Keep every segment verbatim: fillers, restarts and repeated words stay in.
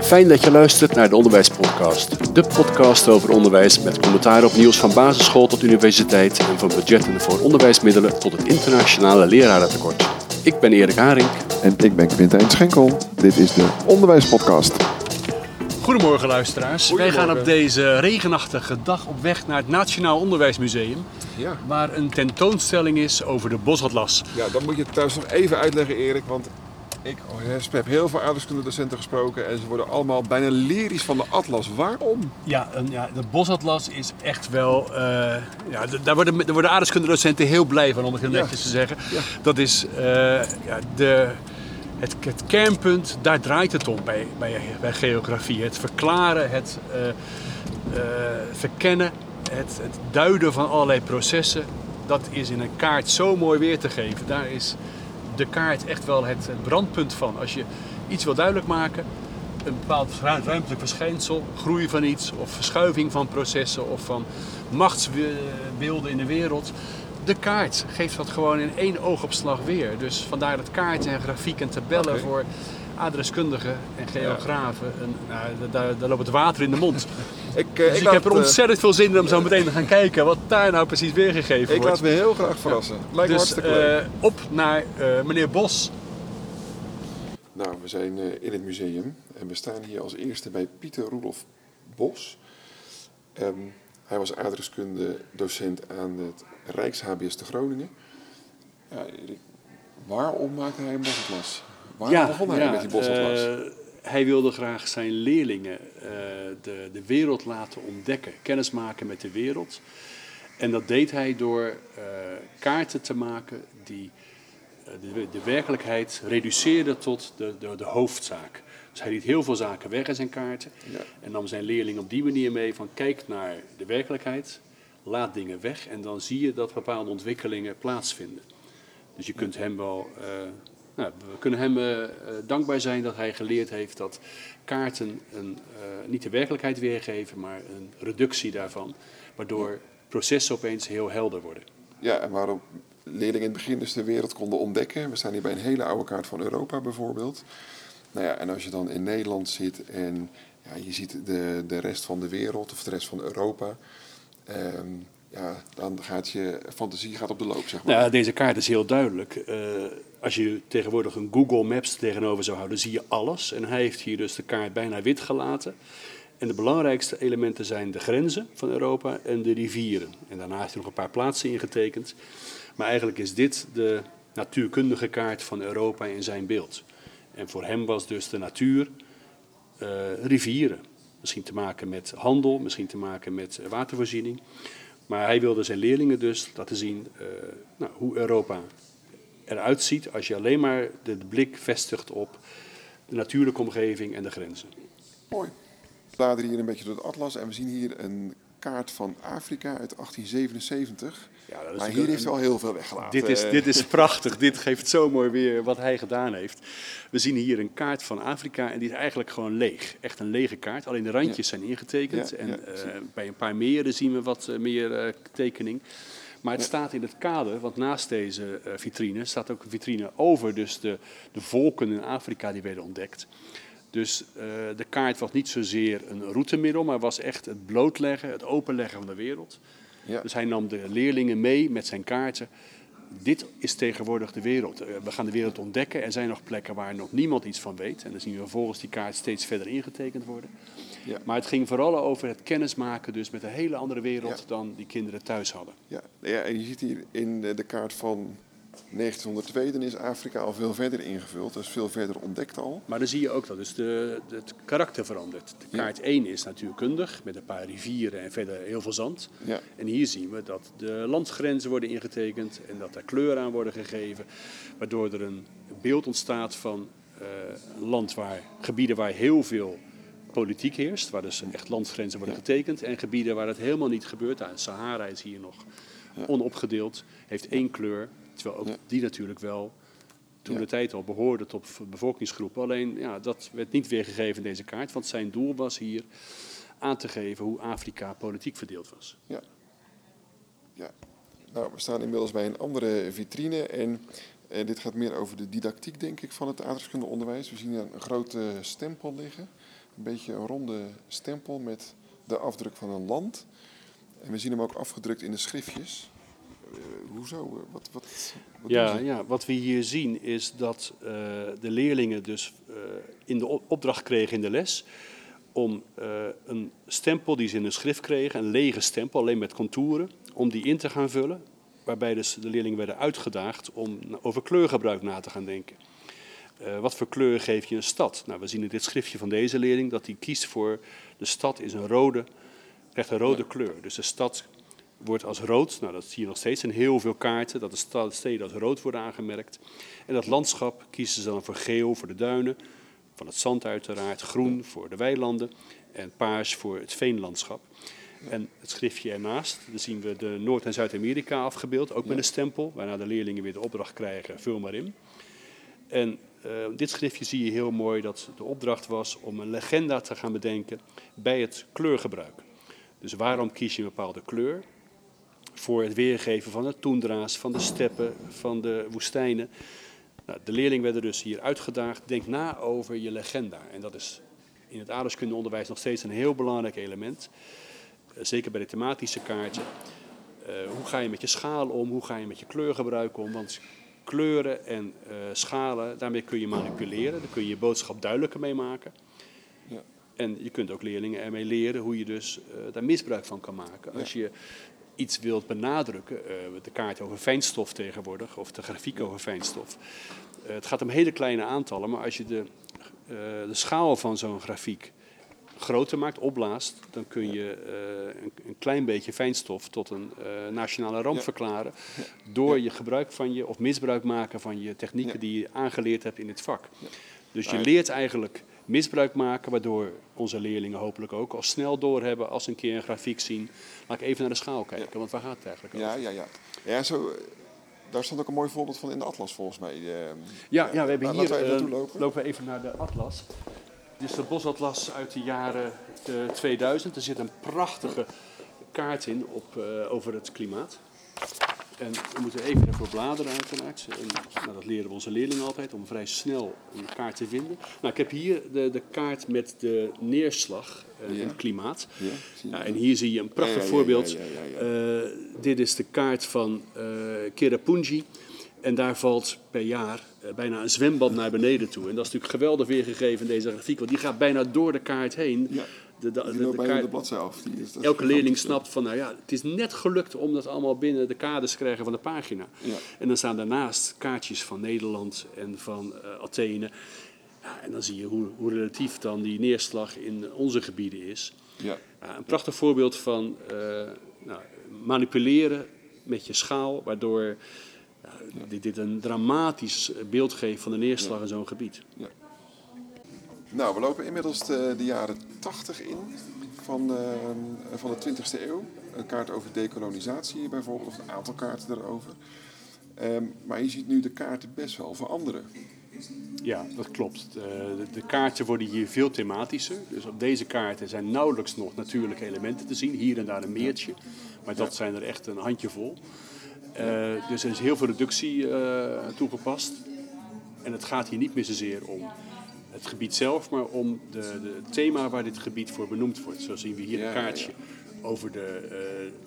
Fijn dat je luistert naar de Onderwijspodcast. De podcast over onderwijs met commentaar op nieuws van basisschool tot universiteit en van budgetten voor onderwijsmiddelen tot het internationale lerarentekort. Ik ben Erik Harink. En ik ben Quintijn Schenkel. Dit is de Onderwijspodcast. Goedemorgen luisteraars. Goedemorgen. Wij gaan op deze regenachtige dag op weg naar het Nationaal Onderwijsmuseum. Ja. Waar een tentoonstelling is over de Bosatlas. Ja, dat moet je thuis nog even uitleggen Erik, want... Ik heb heel veel aardrijkskundedocenten gesproken en ze worden allemaal bijna lyrisch van de atlas. Waarom? Ja, en ja de Bosatlas is echt wel... Uh, ja, d- daar worden, daar worden aardrijkskundedocenten heel blij van, om het heel ja. netjes te zeggen. Ja. Dat is uh, ja, de, het, het kernpunt, daar draait het om bij, bij, bij geografie. Het verklaren, het uh, uh, verkennen, het, het duiden van allerlei processen. Dat is in een kaart zo mooi weer te geven. Daar is... de kaart echt wel het brandpunt van. Als je iets wil duidelijk maken, een bepaald ruimtelijk verschijnsel, groei van iets of verschuiving van processen of van machtsbeelden in de wereld. De kaart geeft dat gewoon in één oogopslag weer. Dus vandaar dat kaarten en grafiek en tabellen okay. voor aardrijkskundigen en geografen. En, nou, daar, daar loopt het water in de mond. Ik, uh, dus ik, ik heb er ontzettend veel zin in om zo meteen te gaan kijken wat daar nou precies weergegeven wordt. Ik laat me heel graag verrassen. Ja. Lijkt me dus, hartstikke leuk. Uh, op naar uh, meneer Bos. Nou, we zijn uh, in het museum en we staan hier als eerste bij Pieter Roelof Bos. Um, hij was aardrijkskundedocent aan het Rijks H B S te Groningen. Ja, Erik, waarom maakte hij een Bosatlas? Waarom ja, begon hij ja, met die Bosatlas? Uh, Hij wilde graag zijn leerlingen uh, de, de wereld laten ontdekken, kennis maken met de wereld. En dat deed hij door uh, kaarten te maken die uh, de, de werkelijkheid reduceerden tot de, de, de hoofdzaak. Dus hij liet heel veel zaken weg in zijn kaarten. Ja. En nam zijn leerlingen op die manier mee van kijk naar de werkelijkheid, laat dingen weg en dan zie je dat bepaalde ontwikkelingen plaatsvinden. Dus je kunt hem wel... Uh, Nou, we kunnen hem uh, dankbaar zijn dat hij geleerd heeft dat kaarten een, uh, niet de werkelijkheid weergeven, maar een reductie daarvan. Waardoor processen opeens heel helder worden. Ja, en waarop leerlingen in het begin dus de wereld konden ontdekken. We staan hier bij een hele oude kaart van Europa bijvoorbeeld. Nou ja, en als je dan in Nederland zit en ja, je ziet de, de rest van de wereld of de rest van Europa... Um, Ja, dan gaat je fantasie gaat op de loop, zeg maar. Nou, deze kaart is heel duidelijk. Uh, als je tegenwoordig een Google Maps tegenover zou houden, zie je alles. En hij heeft hier dus de kaart bijna wit gelaten. En de belangrijkste elementen zijn de grenzen van Europa en de rivieren. En daarna heeft hij nog een paar plaatsen ingetekend. Maar eigenlijk is dit de natuurkundige kaart van Europa in zijn beeld. En voor hem was dus de natuur uh, rivieren. Misschien te maken met handel, misschien te maken met watervoorziening... Maar hij wilde zijn leerlingen dus laten zien uh, nou, hoe Europa eruit ziet... als je alleen maar de blik vestigt op de natuurlijke omgeving en de grenzen. Mooi. We bladeren hier een beetje door het atlas en we zien hier een kaart van Afrika uit achttien zevenenzeventig. Ja, dat is maar hier heeft hij al heel veel weggelaten. Dit is, dit is prachtig. Dit geeft zo mooi weer wat hij gedaan heeft. We zien hier een kaart van Afrika en die is eigenlijk gewoon leeg. Echt een lege kaart. Alleen de randjes ja. zijn ingetekend. Ja, en ja, uh, bij een paar meren zien we wat meer uh, tekening. Maar het ja. staat in het kader, want naast deze uh, vitrine staat ook een vitrine over dus de, de volken in Afrika die werden ontdekt. Dus uh, de kaart was niet zozeer een routemiddel, maar was echt het blootleggen, het openleggen van de wereld. Ja. Dus hij nam de leerlingen mee met zijn kaarten. Dit is tegenwoordig de wereld. Uh, we gaan de wereld ontdekken. Er zijn nog plekken waar nog niemand iets van weet. En dan zien we vervolgens die kaart steeds verder ingetekend worden. Ja. Maar het ging vooral over het kennismaken dus met een hele andere wereld ja. dan die kinderen thuis hadden. Ja. ja, en je ziet hier in de kaart van... negentienhonderdtwee, dan is Afrika al veel verder ingevuld, dus veel verder ontdekt al. Maar dan zie je ook dat dus de, de, het karakter verandert. De kaart ja. één is natuurkundig, met een paar rivieren en verder heel veel zand. Ja. En hier zien we dat de landsgrenzen worden ingetekend en dat er kleur aan worden gegeven, waardoor er een beeld ontstaat van uh, een land waar gebieden waar heel veel politiek heerst, waar dus echt landsgrenzen worden ja. getekend, en gebieden waar dat helemaal niet gebeurt. Nou, Sahara is hier nog ja. onopgedeeld, heeft één kleur. Terwijl ook ja. die natuurlijk wel toen ja. de tijd al behoorde tot bevolkingsgroepen. Alleen ja, dat werd niet weergegeven in deze kaart. Want zijn doel was hier aan te geven hoe Afrika politiek verdeeld was. Ja. ja. Nou, we staan inmiddels bij een andere vitrine. En Uh, dit gaat meer over de didactiek, denk ik, van het aardrijkskundig onderwijs. We zien hier een grote stempel liggen. Een beetje een ronde stempel met de afdruk van een land. En we zien hem ook afgedrukt in de schriftjes. Uh, hoezo? Wat, wat, wat ja, doen ze? Ja, wat we hier zien is dat uh, de leerlingen dus uh, in de opdracht kregen in de les... om uh, een stempel die ze in hun schrift kregen, een lege stempel, alleen met contouren, om die in te gaan vullen. Waarbij dus de leerlingen werden uitgedaagd om over kleurgebruik na te gaan denken. Uh, wat voor kleur geef je een stad? Nou, we zien in dit schriftje van deze leerling dat hij kiest voor de stad is een rode, krijgt een rode ja. kleur. Dus de stad wordt als rood, nou, dat zie je nog steeds in heel veel kaarten, dat de stad, steden als rood worden aangemerkt. En dat landschap kiezen ze dan voor geel, voor de duinen, van het zand uiteraard, groen ja. voor de weilanden en paars voor het veenlandschap. Ja. En het schriftje ernaast, daar zien we de Noord- en Zuid-Amerika afgebeeld, ook ja. met een stempel, waarna de leerlingen weer de opdracht krijgen, vul maar in. En uh, dit schriftje zie je heel mooi dat de opdracht was om een legenda te gaan bedenken bij het kleurgebruik. Dus waarom kies je een bepaalde kleur? Voor het weergeven van de toendra's, van de steppen, van de woestijnen. Nou, de leerlingen werden dus hier uitgedaagd, denk na over je legenda. En dat is in het aardrijkskundeonderwijs nog steeds een heel belangrijk element. Zeker bij de thematische kaarten. Uh, hoe ga je met je schalen om? Hoe ga je met je kleurgebruik om? Want kleuren en uh, schalen, daarmee kun je manipuleren. Daar kun je je boodschap duidelijker mee maken. Ja. En je kunt ook leerlingen ermee leren hoe je dus uh, daar misbruik van kan maken. Ja. Als je iets wilt benadrukken, uh, de kaart over fijnstof tegenwoordig, of de grafiek over fijnstof. Uh, het gaat om hele kleine aantallen, maar als je de, uh, de schaal van zo'n grafiek groter maakt, opblaast, dan kun je uh, een, een klein beetje fijnstof tot een uh, nationale ramp ja. verklaren door ja. je gebruik van je of misbruik maken van je technieken ja. die je aangeleerd hebt in dit vak. Ja. Dus je leert eigenlijk misbruik maken, waardoor onze leerlingen hopelijk ook al snel doorhebben als ze een keer een grafiek zien. Laat ik even naar de schaal kijken, ja. want waar gaat het eigenlijk over? Ja, ja, ja. ja zo, daar stond ook een mooi voorbeeld van in de atlas volgens mij. De, ja, ja, ja, we hebben nou, hier, we even lopen. lopen we even naar de atlas. Dit is de Bosatlas uit de jaren tweeduizend. Er zit een prachtige kaart in op, uh, over het klimaat. En we moeten even ervoor bladeren uiteraard. En, nou, dat leren we onze leerlingen altijd, om vrij snel een kaart te vinden. Nou, ik heb hier de, de kaart met de neerslag uh, ja. in het klimaat. Ja, nou, en hier zie je een prachtig ja, ja, voorbeeld. Ja, ja, ja, ja, ja. Uh, dit is de kaart van uh, Kirapunji. En daar valt per jaar uh, bijna een zwembad naar beneden toe. En dat is natuurlijk geweldig weergegeven in deze grafiek, want die gaat bijna door de kaart heen. Ja. De, de, de, de, de, kaart, de bladzij af. Die is, elke leerling snapt van, nou ja, het is net gelukt om dat allemaal binnen de kaders te krijgen van de pagina. Ja. En dan staan daarnaast kaartjes van Nederland en van uh, Athene. Ja, en dan zie je hoe, hoe relatief dan die neerslag in onze gebieden is. Ja. Ja, een prachtig ja. voorbeeld van uh, nou, manipuleren met je schaal, waardoor ja, ja. Dit, dit een dramatisch beeld geeft van de neerslag ja. in zo'n gebied. Ja. Nou, we lopen inmiddels de, de jaren tachtig in van de, van de twintigste eeuw. Een kaart over dekolonisatie bijvoorbeeld, of een aantal kaarten daarover. Um, maar je ziet nu de kaarten best wel veranderen. Ja, dat klopt. De, de kaarten worden hier veel thematischer. Dus op deze kaarten zijn nauwelijks nog natuurlijke elementen te zien. Hier en daar een meertje, maar dat ja. zijn er echt een handjevol. Uh, dus er is heel veel reductie uh, toegepast. En het gaat hier niet meer zozeer om het gebied zelf, maar om het thema waar dit gebied voor benoemd wordt. Zo zien we hier ja, een kaartje ja, ja. over de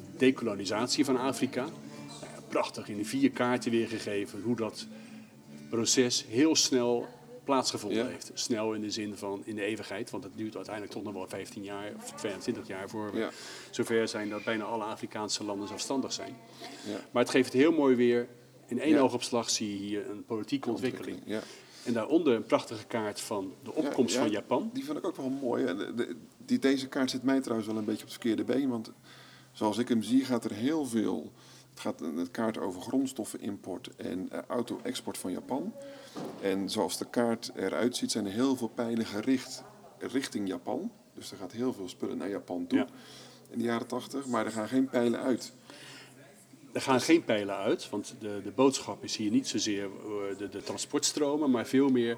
uh, dekolonisatie van Afrika. Nou ja, prachtig in de vier kaarten weergegeven hoe dat proces heel snel plaatsgevonden ja. heeft. Snel in de zin van in de eeuwigheid, want het duurt uiteindelijk toch nog wel vijftien jaar of tweeëntwintig jaar voor we ja. zover zijn dat bijna alle Afrikaanse landen zelfstandig zijn. Ja. Maar het geeft het heel mooi weer. In één ja. oogopslag zie je hier een politieke ontwikkeling. ontwikkeling ja. En daaronder een prachtige kaart van de opkomst ja, ja, van Japan. Die vind ik ook wel mooi. De, de, die, deze kaart zit mij trouwens wel een beetje op het verkeerde been. Want zoals ik hem zie gaat er heel veel... Het gaat een kaart over grondstoffenimport en uh, auto-export van Japan. En zoals de kaart eruit ziet zijn er heel veel pijlen gericht richting Japan. Dus er gaat heel veel spullen naar Japan toe ja. in de jaren tachtig. Maar er gaan geen pijlen uit. Er gaan geen pijlen uit, want de, de boodschap is hier niet zozeer de, de transportstromen, maar veel meer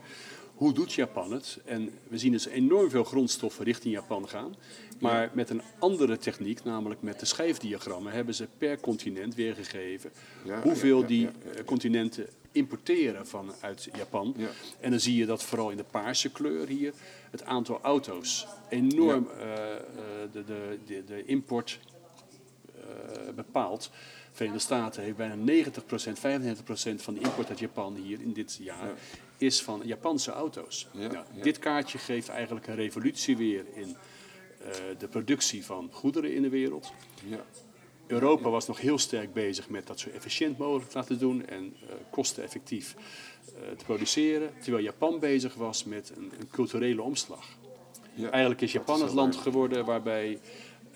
hoe doet Japan het? En we zien dus enorm veel grondstoffen richting Japan gaan, maar met een andere techniek, namelijk met de schijfdiagrammen, hebben ze per continent weergegeven ja, hoeveel ja, ja, ja, ja, ja. die continenten importeren vanuit Japan. Ja. En dan zie je dat vooral in de paarse kleur hier het aantal auto's enorm ja. uh, de, de, de, de import uh, bepaalt. De Verenigde Staten heeft bijna negentig procent, vijfennegentig procent van de import uit Japan hier in dit jaar ja. is van Japanse auto's. Ja, nou, ja. Dit kaartje geeft eigenlijk een revolutie weer in uh, de productie van goederen in de wereld. Ja. Europa was nog heel sterk bezig met dat zo efficiënt mogelijk laten doen en uh, kosteneffectief uh, te produceren. Terwijl Japan bezig was met een, een culturele omslag. Ja, eigenlijk is Japan is het land leuk. geworden waarbij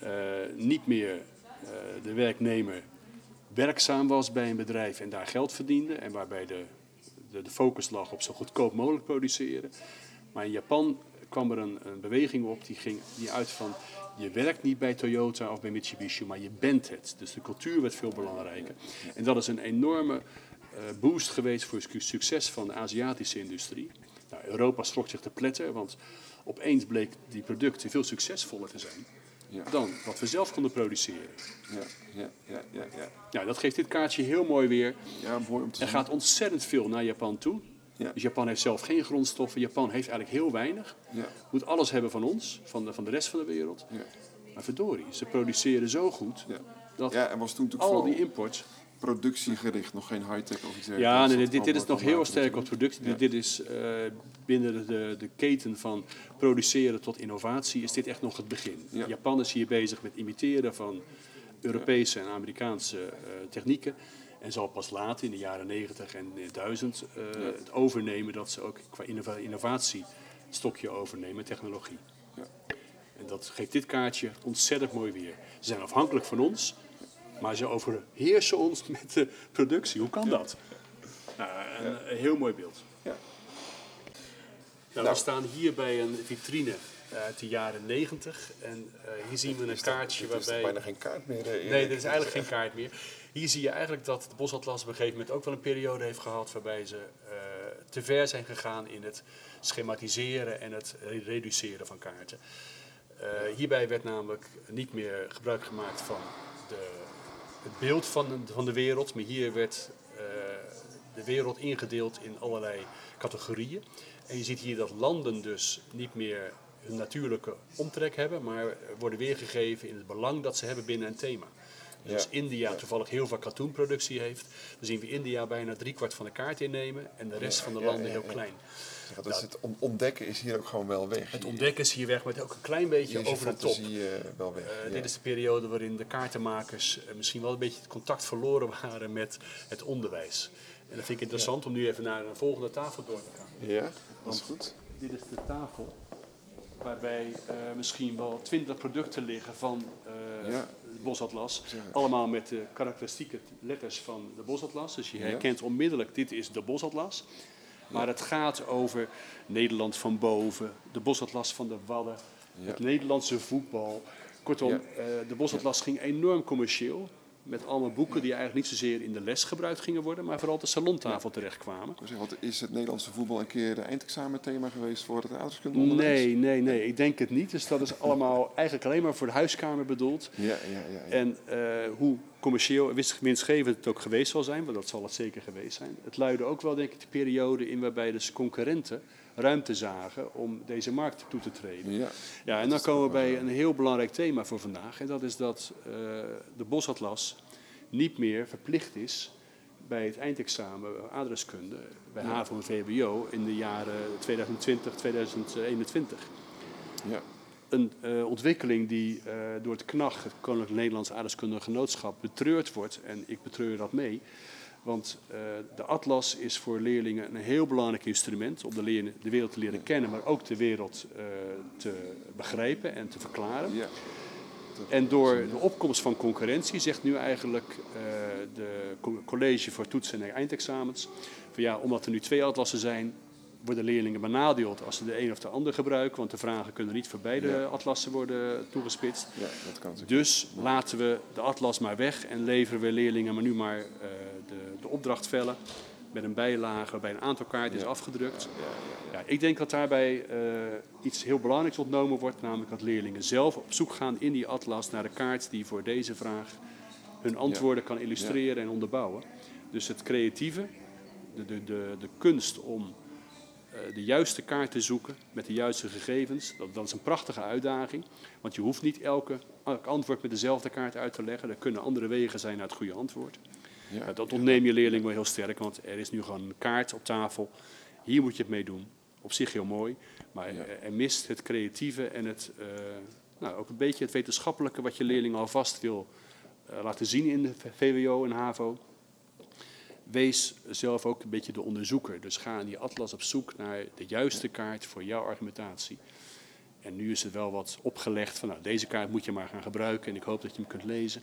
uh, niet meer uh, de werknemer werkzaam was bij een bedrijf en daar geld verdiende. En waarbij de, de, de focus lag op zo goedkoop mogelijk produceren. Maar in Japan kwam er een, een beweging op die ging die uit van... Je werkt niet bij Toyota of bij Mitsubishi, maar je bent het. Dus de cultuur werd veel belangrijker. En dat is een enorme boost geweest voor het succes van de Aziatische industrie. Nou, Europa schrok zich te pletter, want opeens bleek die producten veel succesvoller te zijn... Ja. dan wat we zelf konden produceren. Ja, ja, ja, ja, ja. Nou, dat geeft dit kaartje heel mooi weer. Ja, mooi om te zien. Er gaat ontzettend veel naar Japan toe. Ja. Dus Japan heeft zelf geen grondstoffen. Japan heeft eigenlijk heel weinig. Ja. Moet alles hebben van ons, van de, van de rest van de wereld. Ja. Maar verdorie, ze produceren zo goed... Ja. dat ja, en was toen al vooral die imports... productiegericht, nog geen high-tech of iets dergelijks. Ja, nee, nee, dit, dit is nog heel sterk op productie. Ja. Dit is uh, binnen de, de keten van produceren tot innovatie... is dit echt nog het begin. Ja. Japan is hier bezig met imiteren van Europese ja. en Amerikaanse uh, technieken... En zal pas later, in de jaren negentig en duizend, uh, ja. het overnemen dat ze ook qua innovatie het stokje overnemen, technologie. Ja. En dat geeft dit kaartje ontzettend mooi weer. Ze zijn afhankelijk van ons, maar ze overheersen ons met de productie. Hoe kan ja. dat? Nou, een, ja. een heel mooi beeld. Ja. Nou, nou. We staan hier bij een vitrine uit de jaren negentig. En uh, hier zien we een kaartje dat, waarbij... Er is bijna geen kaart meer. Hè? Nee, er is eigenlijk geen kaart meer. Hier zie je eigenlijk dat de Bosatlas op een gegeven moment ook wel een periode heeft gehad... waarbij ze uh, te ver zijn gegaan in het schematiseren en het reduceren van kaarten. Uh, hierbij werd namelijk niet meer gebruik gemaakt van de, het beeld van de, van de wereld... maar hier werd uh, de wereld ingedeeld in allerlei categorieën. En je ziet hier dat landen dus niet meer hun natuurlijke omtrek hebben... maar worden weergegeven in het belang dat ze hebben binnen een thema. Ja. Dus India toevallig heel veel katoenproductie heeft. Dan zien we India bijna driekwart van de kaart innemen en de rest ja, van de landen ja, ja, ja. heel klein. Ja, dus nou, het ontdekken is hier ook gewoon wel weg. Het ontdekken is hier weg, maar het ook een klein beetje over de top. Uh, wel weg, uh, ja. Dit is de periode waarin de kaartenmakers uh, misschien wel een beetje het contact verloren waren met het onderwijs. En dat vind ik interessant ja. om nu even naar een volgende tafel door te gaan. Ja, dat is goed. Dit is de tafel waarbij uh, misschien wel twintig producten liggen van... Uh, ja. Bosatlas, allemaal met de karakteristieke letters van de Bosatlas. Dus je herkent onmiddellijk, dit is de Bosatlas. Maar het gaat over Nederland van boven, de Bosatlas van de Wadden, ja. het Nederlandse voetbal. Kortom, ja. de Bosatlas ging enorm commercieel. Met allemaal boeken die eigenlijk niet zozeer in de les gebruikt gingen worden... maar vooral op de salontafel terechtkwamen. Wat is het Nederlandse voetbal een keer de eindexamenthema geweest voor het aardrijkskundig onderwijs? Nee, nee, nee. Ik denk het niet. Dus dat is allemaal eigenlijk alleen maar voor de huiskamer bedoeld. Ja, ja, ja, ja. En uh, hoe commercieel en winstgevend het ook geweest zal zijn... want dat zal het zeker geweest zijn. Het luidde ook wel, denk ik, de periode in waarbij dus concurrenten... ruimte zagen om deze markt toe te treden. Ja, ja, en dan komen we bij een heel belangrijk thema voor vandaag. En dat is dat uh, de Bosatlas niet meer verplicht is bij het eindexamen aardrijkskunde bij ja. HAVO en V W O in de jaren tweeduizend twintig, tweeduizend eenentwintig. Ja. Een uh, ontwikkeling die uh, door het K N A G, het Koninklijk Nederlands Aardrijkskundige Genootschap, betreurd wordt. En ik betreur dat mee. Want uh, de atlas is voor leerlingen een heel belangrijk instrument... om de, leer, de wereld te leren kennen, maar ook de wereld uh, te begrijpen en te verklaren. Ja. En door de opkomst van concurrentie zegt nu eigenlijk uh, de college voor toetsen en eindexamens... van ja, omdat er nu twee atlassen zijn, worden leerlingen benadeeld... als ze de een of de ander gebruiken, want de vragen kunnen niet voor beide ja. atlassen worden toegespitst. Ja, dat kan dus ja. laten we de atlas maar weg en leveren we leerlingen maar nu maar... Uh, De, de opdracht vellen met een bijlage waarbij een aantal kaarten ja. is afgedrukt. Ja, ja, ja, ja. Ja, ik denk dat daarbij uh, iets heel belangrijks ontnomen wordt, namelijk dat leerlingen zelf op zoek gaan in die atlas naar de kaart die voor deze vraag hun antwoorden ja. kan illustreren ja. en onderbouwen. Dus het creatieve, de, de, de, de kunst om uh, de juiste kaart te zoeken met de juiste gegevens, dat, dat is een prachtige uitdaging. Want je hoeft niet elke, elk antwoord met dezelfde kaart uit te leggen. Er kunnen andere wegen zijn naar het goede antwoord. Ja, uh, dat ontneem je leerling wel heel sterk, want er is nu gewoon een kaart op tafel. Hier moet je het mee doen. Op zich heel mooi, maar ja. er mist het creatieve en het, uh, nou, ook een beetje het wetenschappelijke wat je leerling alvast wil uh, laten zien in de V W O en HAVO. Wees zelf ook een beetje de onderzoeker. Dus ga in die atlas op zoek naar de juiste kaart voor jouw argumentatie. En nu is het wel wat opgelegd van nou, deze kaart moet je maar gaan gebruiken en ik hoop dat je hem kunt lezen.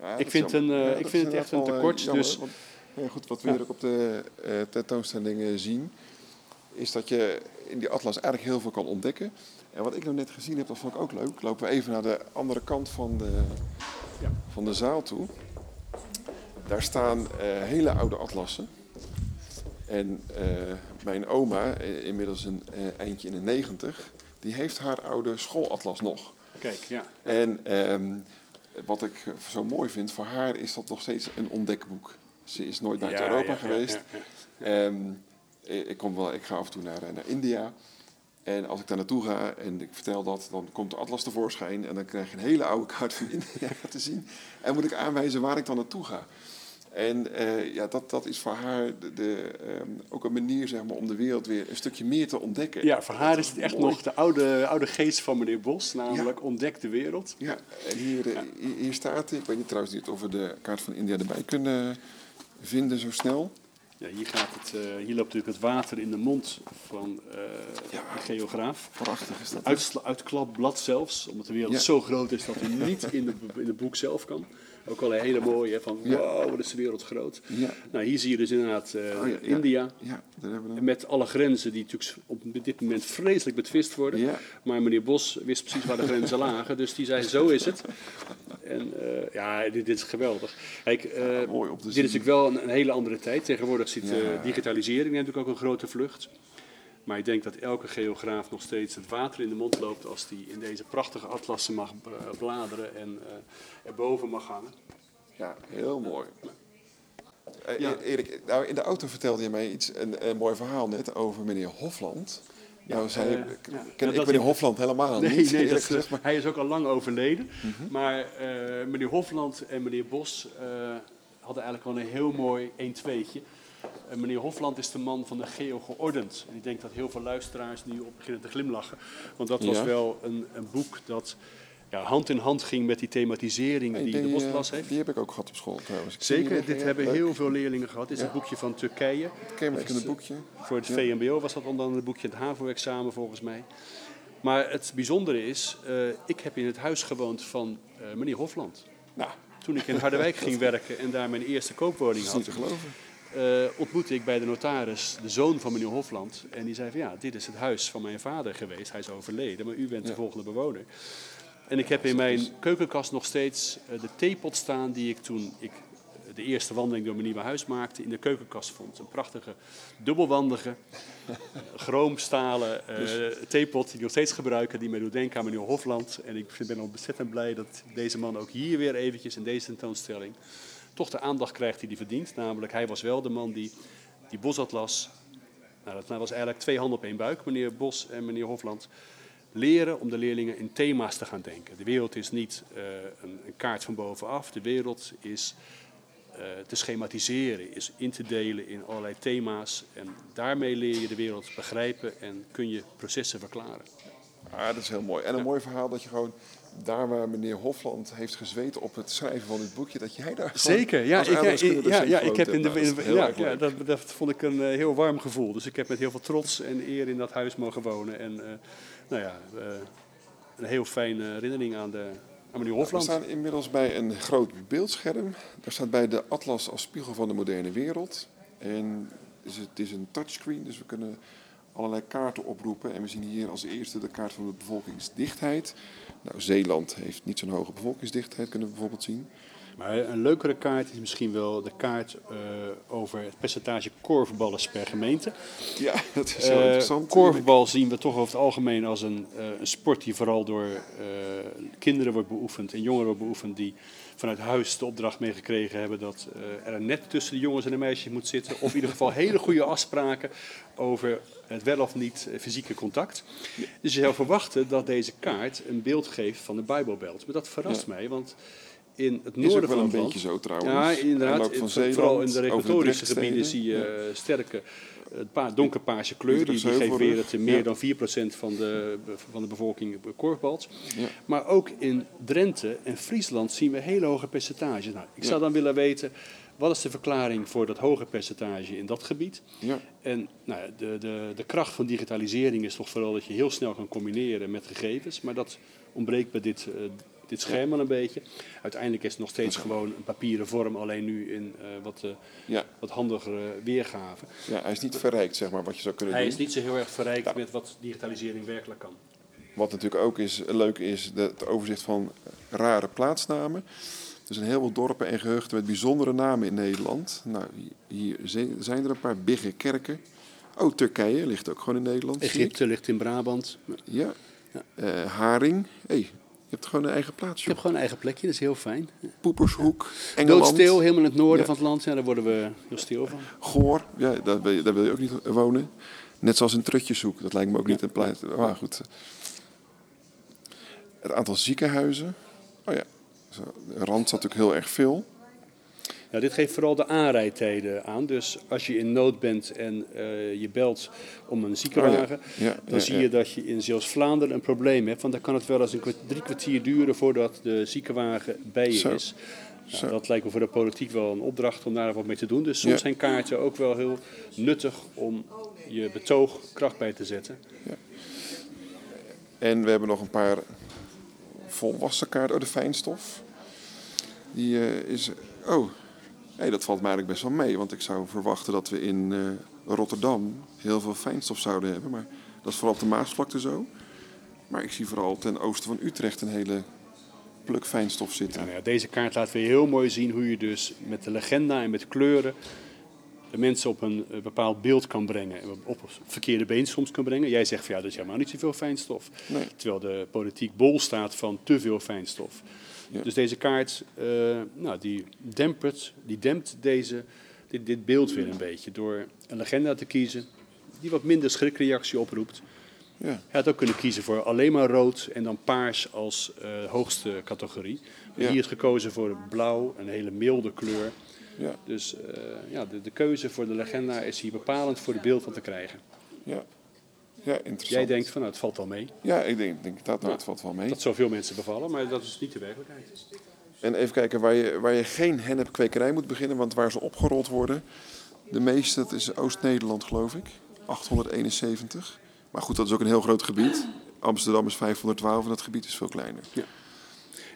Ja, ik vind, een, uh, ja, ik vind het echt een tekort. Jammer, dus, want, ja, goed, wat we ja. hier ook op de uh, tentoonstellingen zien, is dat je in die atlas eigenlijk heel veel kan ontdekken. En wat ik nou net gezien heb, dat vond ik ook leuk. Lopen we even naar de andere kant van de, ja. van de zaal toe. Daar staan uh, hele oude atlassen. En uh, mijn oma, uh, inmiddels een uh, eindje in de negentig, die heeft haar oude schoolatlas nog. Kijk, ja. En um, wat ik zo mooi vind voor haar, is dat nog steeds een ontdekboek. Ze is nooit buiten ja, Europa ja, geweest. Ja, ja, ja. Um, Ik, kom wel, ik ga af en toe naar, naar India. En als ik daar naartoe ga en ik vertel dat, dan komt de atlas tevoorschijn. En dan krijg je een hele oude kaart van India te zien. En moet ik aanwijzen waar ik dan naartoe ga. En eh, ja, dat, dat is voor haar de, de, um, ook een manier zeg maar, om de wereld weer een stukje meer te ontdekken. Ja, voor haar is het echt mooi. Nog de oude, oude geest van meneer Bos, namelijk ja. ontdek de wereld. Ja, en hier, ja. hier, hier staat, ik weet niet trouwens niet of we de kaart van India erbij kunnen vinden zo snel. Ja, hier, gaat het, uh, hier loopt natuurlijk het water in de mond van uh, ja, de geograaf. Prachtig is dat. Uitsla- uitklapblad zelfs, omdat de wereld ja. zo groot is dat hij niet in het de, in de boek zelf kan. Ook al een hele mooie, hè, van wow, wat is de wereld groot. Ja. Nou, hier zie je dus inderdaad uh, oh, ja, ja. India. Ja, daar hebben we dan. Met alle grenzen die natuurlijk op dit moment vreselijk betwist worden. Ja. Maar meneer Bos wist precies waar de grenzen lagen, dus die zei zo is het. En uh, ja, dit, dit is geweldig. Kijk, uh, ja, mooi op te zien. Dit is natuurlijk wel een, een hele andere tijd. Tegenwoordig ziet ja. uh, digitalisering natuurlijk ook een grote vlucht. Maar ik denk dat elke geograaf nog steeds het water in de mond loopt als die in deze prachtige atlassen mag bladeren en uh, erboven mag hangen. Ja, heel mooi. Uh, ja. Erik, nou, in de auto vertelde je mij iets, een, een mooi verhaal net over meneer Hofland. Ja, nou, zij, uh, ken ja, ik meneer ik, Hofland helemaal nee, niet. Nee, dat, gezegd, maar... Hij is ook al lang overleden. Mm-hmm. Maar uh, meneer Hofland en meneer Bos uh, hadden eigenlijk al een heel mooi een-tweetje. En meneer Hofland is de man van de geo geordend. En ik denk dat heel veel luisteraars nu op beginnen te glimlachen. Want dat was ja. wel een, een boek dat ja, hand in hand ging met die thematisering en die de Bosatlas heeft. Die heb ik ook gehad op school trouwens. Ik Zeker, dit liggen, hebben leuk. heel veel leerlingen gehad. Dit is ja. een boekje van Turkije. Ken je het boekje? Voor het ja. V M B O was dat onder andere het boekje, het HAVO-examen volgens mij. Maar het bijzondere is, uh, ik heb in het huis gewoond van uh, meneer Hofland. Nou. Toen ik in Harderwijk ging werken en daar mijn eerste koopwoning had. Dat is niet te geloven. Uh, ontmoette ik bij de notaris de zoon van meneer Hofland. En die zei van ja, dit is het huis van mijn vader geweest. Hij is overleden, maar u bent ja. de volgende bewoner. En ik heb in mijn keukenkast nog steeds uh, de theepot staan die ik toen ik de eerste wandeling door mijn nieuwe huis maakte in de keukenkast vond. Een prachtige, dubbelwandige, chroomstalen uh, theepot die ik nog steeds gebruik. Die mij doet denken aan meneer Hofland. En ik ben ontzettend blij dat deze man ook hier weer eventjes in deze tentoonstelling toch de aandacht krijgt die hij verdient. Namelijk, hij was wel de man die die Bosatlas... Nou, dat was eigenlijk twee handen op één buik, meneer Bos en meneer Hofland. Leren om de leerlingen in thema's te gaan denken. De wereld is niet uh, een, een kaart van bovenaf. De wereld is uh, te schematiseren, is in te delen in allerlei thema's. En daarmee leer je de wereld begrijpen en kun je processen verklaren. Ah, dat is heel mooi. En een ja. mooi verhaal dat je gewoon... Daar waar meneer Hofland heeft gezweet op het schrijven van dit boekje, dat jij daar. Zeker, ja, ik, ja, ja, ja ik heb in de. In de nou, ja, ja dat, dat vond ik een uh, heel warm gevoel. Dus ik heb met heel veel trots en eer in dat huis mogen wonen. En uh, nou ja, uh, een heel fijne herinnering aan, de, aan meneer Hofland. Nou, we staan inmiddels bij een groot beeldscherm. Daar staat bij de Atlas als spiegel van de moderne wereld. En dus het is een touchscreen, dus we kunnen allerlei kaarten oproepen. En we zien hier als eerste de kaart van de bevolkingsdichtheid. Nou, Zeeland heeft niet zo'n hoge bevolkingsdichtheid, kunnen we bijvoorbeeld zien. Maar een leukere kaart is misschien wel de kaart uh, over het percentage korfballers per gemeente. Ja, dat is heel uh, interessant. Korfbal zien we toch over het algemeen als een, uh, een sport die vooral door uh, kinderen wordt beoefend en jongeren wordt beoefend die vanuit huis de opdracht meegekregen hebben dat uh, er een net tussen de jongens en de meisjes moet zitten. Of in ieder geval hele goede afspraken over het wel of niet uh, fysieke contact. Ja. Dus je zou verwachten dat deze kaart een beeld geeft van de Bijbelbelt. Maar dat verrast ja. mij, want in het noorden van het land... Is ook wel een beetje zo trouwens. Ja, inderdaad. In, Zeeland, vooral in de regulatorische gebieden zie je ja. sterke uh, donkerpaarse kleur. Die, die geeft weer dat meer ja. dan vier procent van de, van de bevolking korfbalt. Ja. Maar ook in Drenthe en Friesland zien we hele hoge percentages. Nou, ik zou ja. dan willen weten, wat is de verklaring voor dat hoge percentage in dat gebied? Ja. En nou, de, de, de kracht van digitalisering is toch vooral dat je heel snel kan combineren met gegevens. Maar dat ontbreekt bij dit... Uh, Dit scherm al een beetje. Uiteindelijk is het nog steeds gewoon een papieren vorm, alleen nu in uh, wat, uh, ja. wat handigere weergave. Ja, hij is niet verrijkt, zeg maar, wat je zou kunnen hij doen. Hij is niet zo heel erg verrijkt ja. met wat digitalisering werkelijk kan. Wat natuurlijk ook is, leuk is, de, het overzicht van rare plaatsnamen. Er zijn heel veel dorpen en gehuchten met bijzondere namen in Nederland. Nou, hier zijn er een paar bigge kerken. Oh, Turkije ligt ook gewoon in Nederland. Egypte ligt in Brabant. Ja, ja. Uh, Haring. Hey. Je hebt gewoon een eigen plaatsje. Ik heb gewoon een eigen plekje, dat is heel fijn. Poepershoek, Engeland. Doodstil, helemaal in het noorden ja. van het land. Ja, daar worden we heel stil van. Goor, ja, daar, wil je, daar wil je ook niet wonen. Net zoals in Trutjeshoek, dat lijkt me ook ja. niet een plaats. Maar goed. Het aantal ziekenhuizen. Oh ja, de rand zat natuurlijk heel erg veel. Nou, dit geeft vooral de aanrijdtijden aan. Dus als je in nood bent en uh, je belt om een ziekenwagen... Oh, ja. Ja, dan ja, zie ja. je dat je in zelfs Vlaanderen een probleem hebt. Want dan kan het wel eens een kwart, drie kwartier duren voordat de ziekenwagen bij je Zo. is. Nou, dat lijkt me voor de politiek wel een opdracht om daar wat mee te doen. Dus soms ja. zijn kaarten ook wel heel nuttig om je betoog kracht bij te zetten. Ja. En we hebben nog een paar volwassen kaarten. Oh, de fijnstof. Die uh, is... Oh... Hey, dat valt mij eigenlijk best wel mee, want ik zou verwachten dat we in uh, Rotterdam heel veel fijnstof zouden hebben. Maar dat is vooral op de Maasvlakte zo. Maar ik zie vooral ten oosten van Utrecht een hele pluk fijnstof zitten. Ja, nou ja, deze kaart laat weer heel mooi zien hoe je dus met de legenda en met kleuren de mensen op een uh, bepaald beeld kan brengen. Op het verkeerde been soms kan brengen. Jij zegt van ja, dat is helemaal niet zoveel fijnstof. Nee. Terwijl de politiek bol staat van te veel fijnstof. Ja. Dus deze kaart, uh, nou, die, dempert, die dempt deze, dit, dit beeld weer een beetje. Door een legenda te kiezen die wat minder schrikreactie oproept. Ja. Hij had ook kunnen kiezen voor alleen maar rood en dan paars als uh, hoogste categorie. Ja. Hier is gekozen voor blauw, een hele milde kleur. Ja. Dus uh, ja, de, de keuze voor de legenda is hier bepalend voor het beeld van te krijgen. Ja. Ja, interessant. Jij denkt van nou, het valt wel mee. Ja, ik denk, denk dat nou, het valt wel mee. Dat zoveel mensen bevallen, maar dat is niet de werkelijkheid. En even kijken waar je, waar je geen hennepkwekerij moet beginnen, want waar ze opgerold worden, de meeste, dat is Oost-Nederland geloof ik, achthonderdeenenzeventig. Maar goed, dat is ook een heel groot gebied. Amsterdam is vijfhonderdtwaalf en dat gebied is veel kleiner. Ja.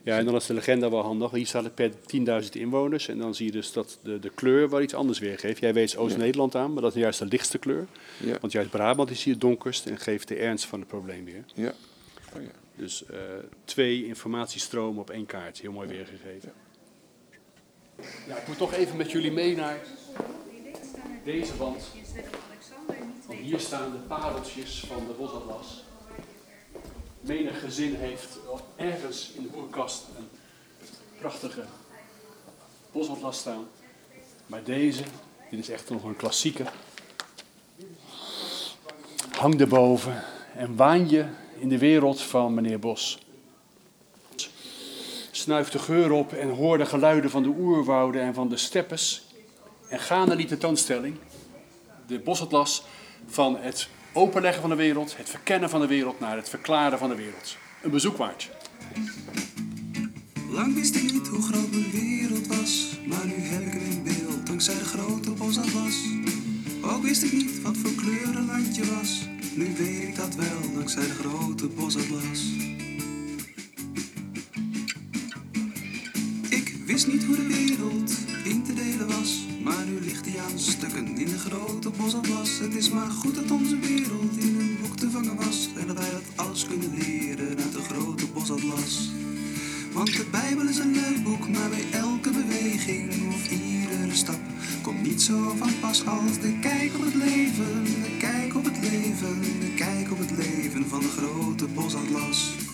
Ja, en dan is de legenda wel handig. Hier staat het per tienduizend inwoners. En dan zie je dus dat de, de kleur wel iets anders weergeeft. Jij wees Oost-Nederland aan, maar dat is juist de lichtste kleur. Ja. Want juist Brabant is hier donkerst en geeft de ernst van het probleem weer. Ja. Oh ja. Dus uh, twee informatiestromen op één kaart. Heel mooi weergegeven. Ja. Ja, ik moet toch even met jullie mee naar deze wand. Want hier staan de pareltjes van de Bosatlas. Menig gezin heeft ergens in de boekenkast een prachtige Bosatlas staan. Maar deze, dit is echt nog een klassieker. Hang erboven en waan je in de wereld van meneer Bos. Snuif de geur op en hoor de geluiden van de oerwouden en van de steppes. En ga naar die tentoonstelling, de Bosatlas van het... Openleggen van de wereld, het verkennen van de wereld naar het verklaren van de wereld. Een bezoek waard. Lang wist ik niet hoe groot mijn wereld was, maar nu heb ik hem in beeld, dankzij de grote Bosatlas. Ook wist ik niet wat voor kleur een landje was, nu weet ik dat wel, dankzij de grote Bosatlas. Ik wist niet hoe de wereld in te delen was. Maar nu ligt hij aan stukken in de grote Bosatlas. Het is maar goed dat onze wereld in een boek te vangen was. En dat wij dat alles kunnen leren uit de grote Bosatlas. Want de Bijbel is een leuk boek, maar bij elke beweging of iedere stap komt niet zo van pas als de kijk op het leven, de kijk op het leven, de kijk op het leven van de grote Bosatlas.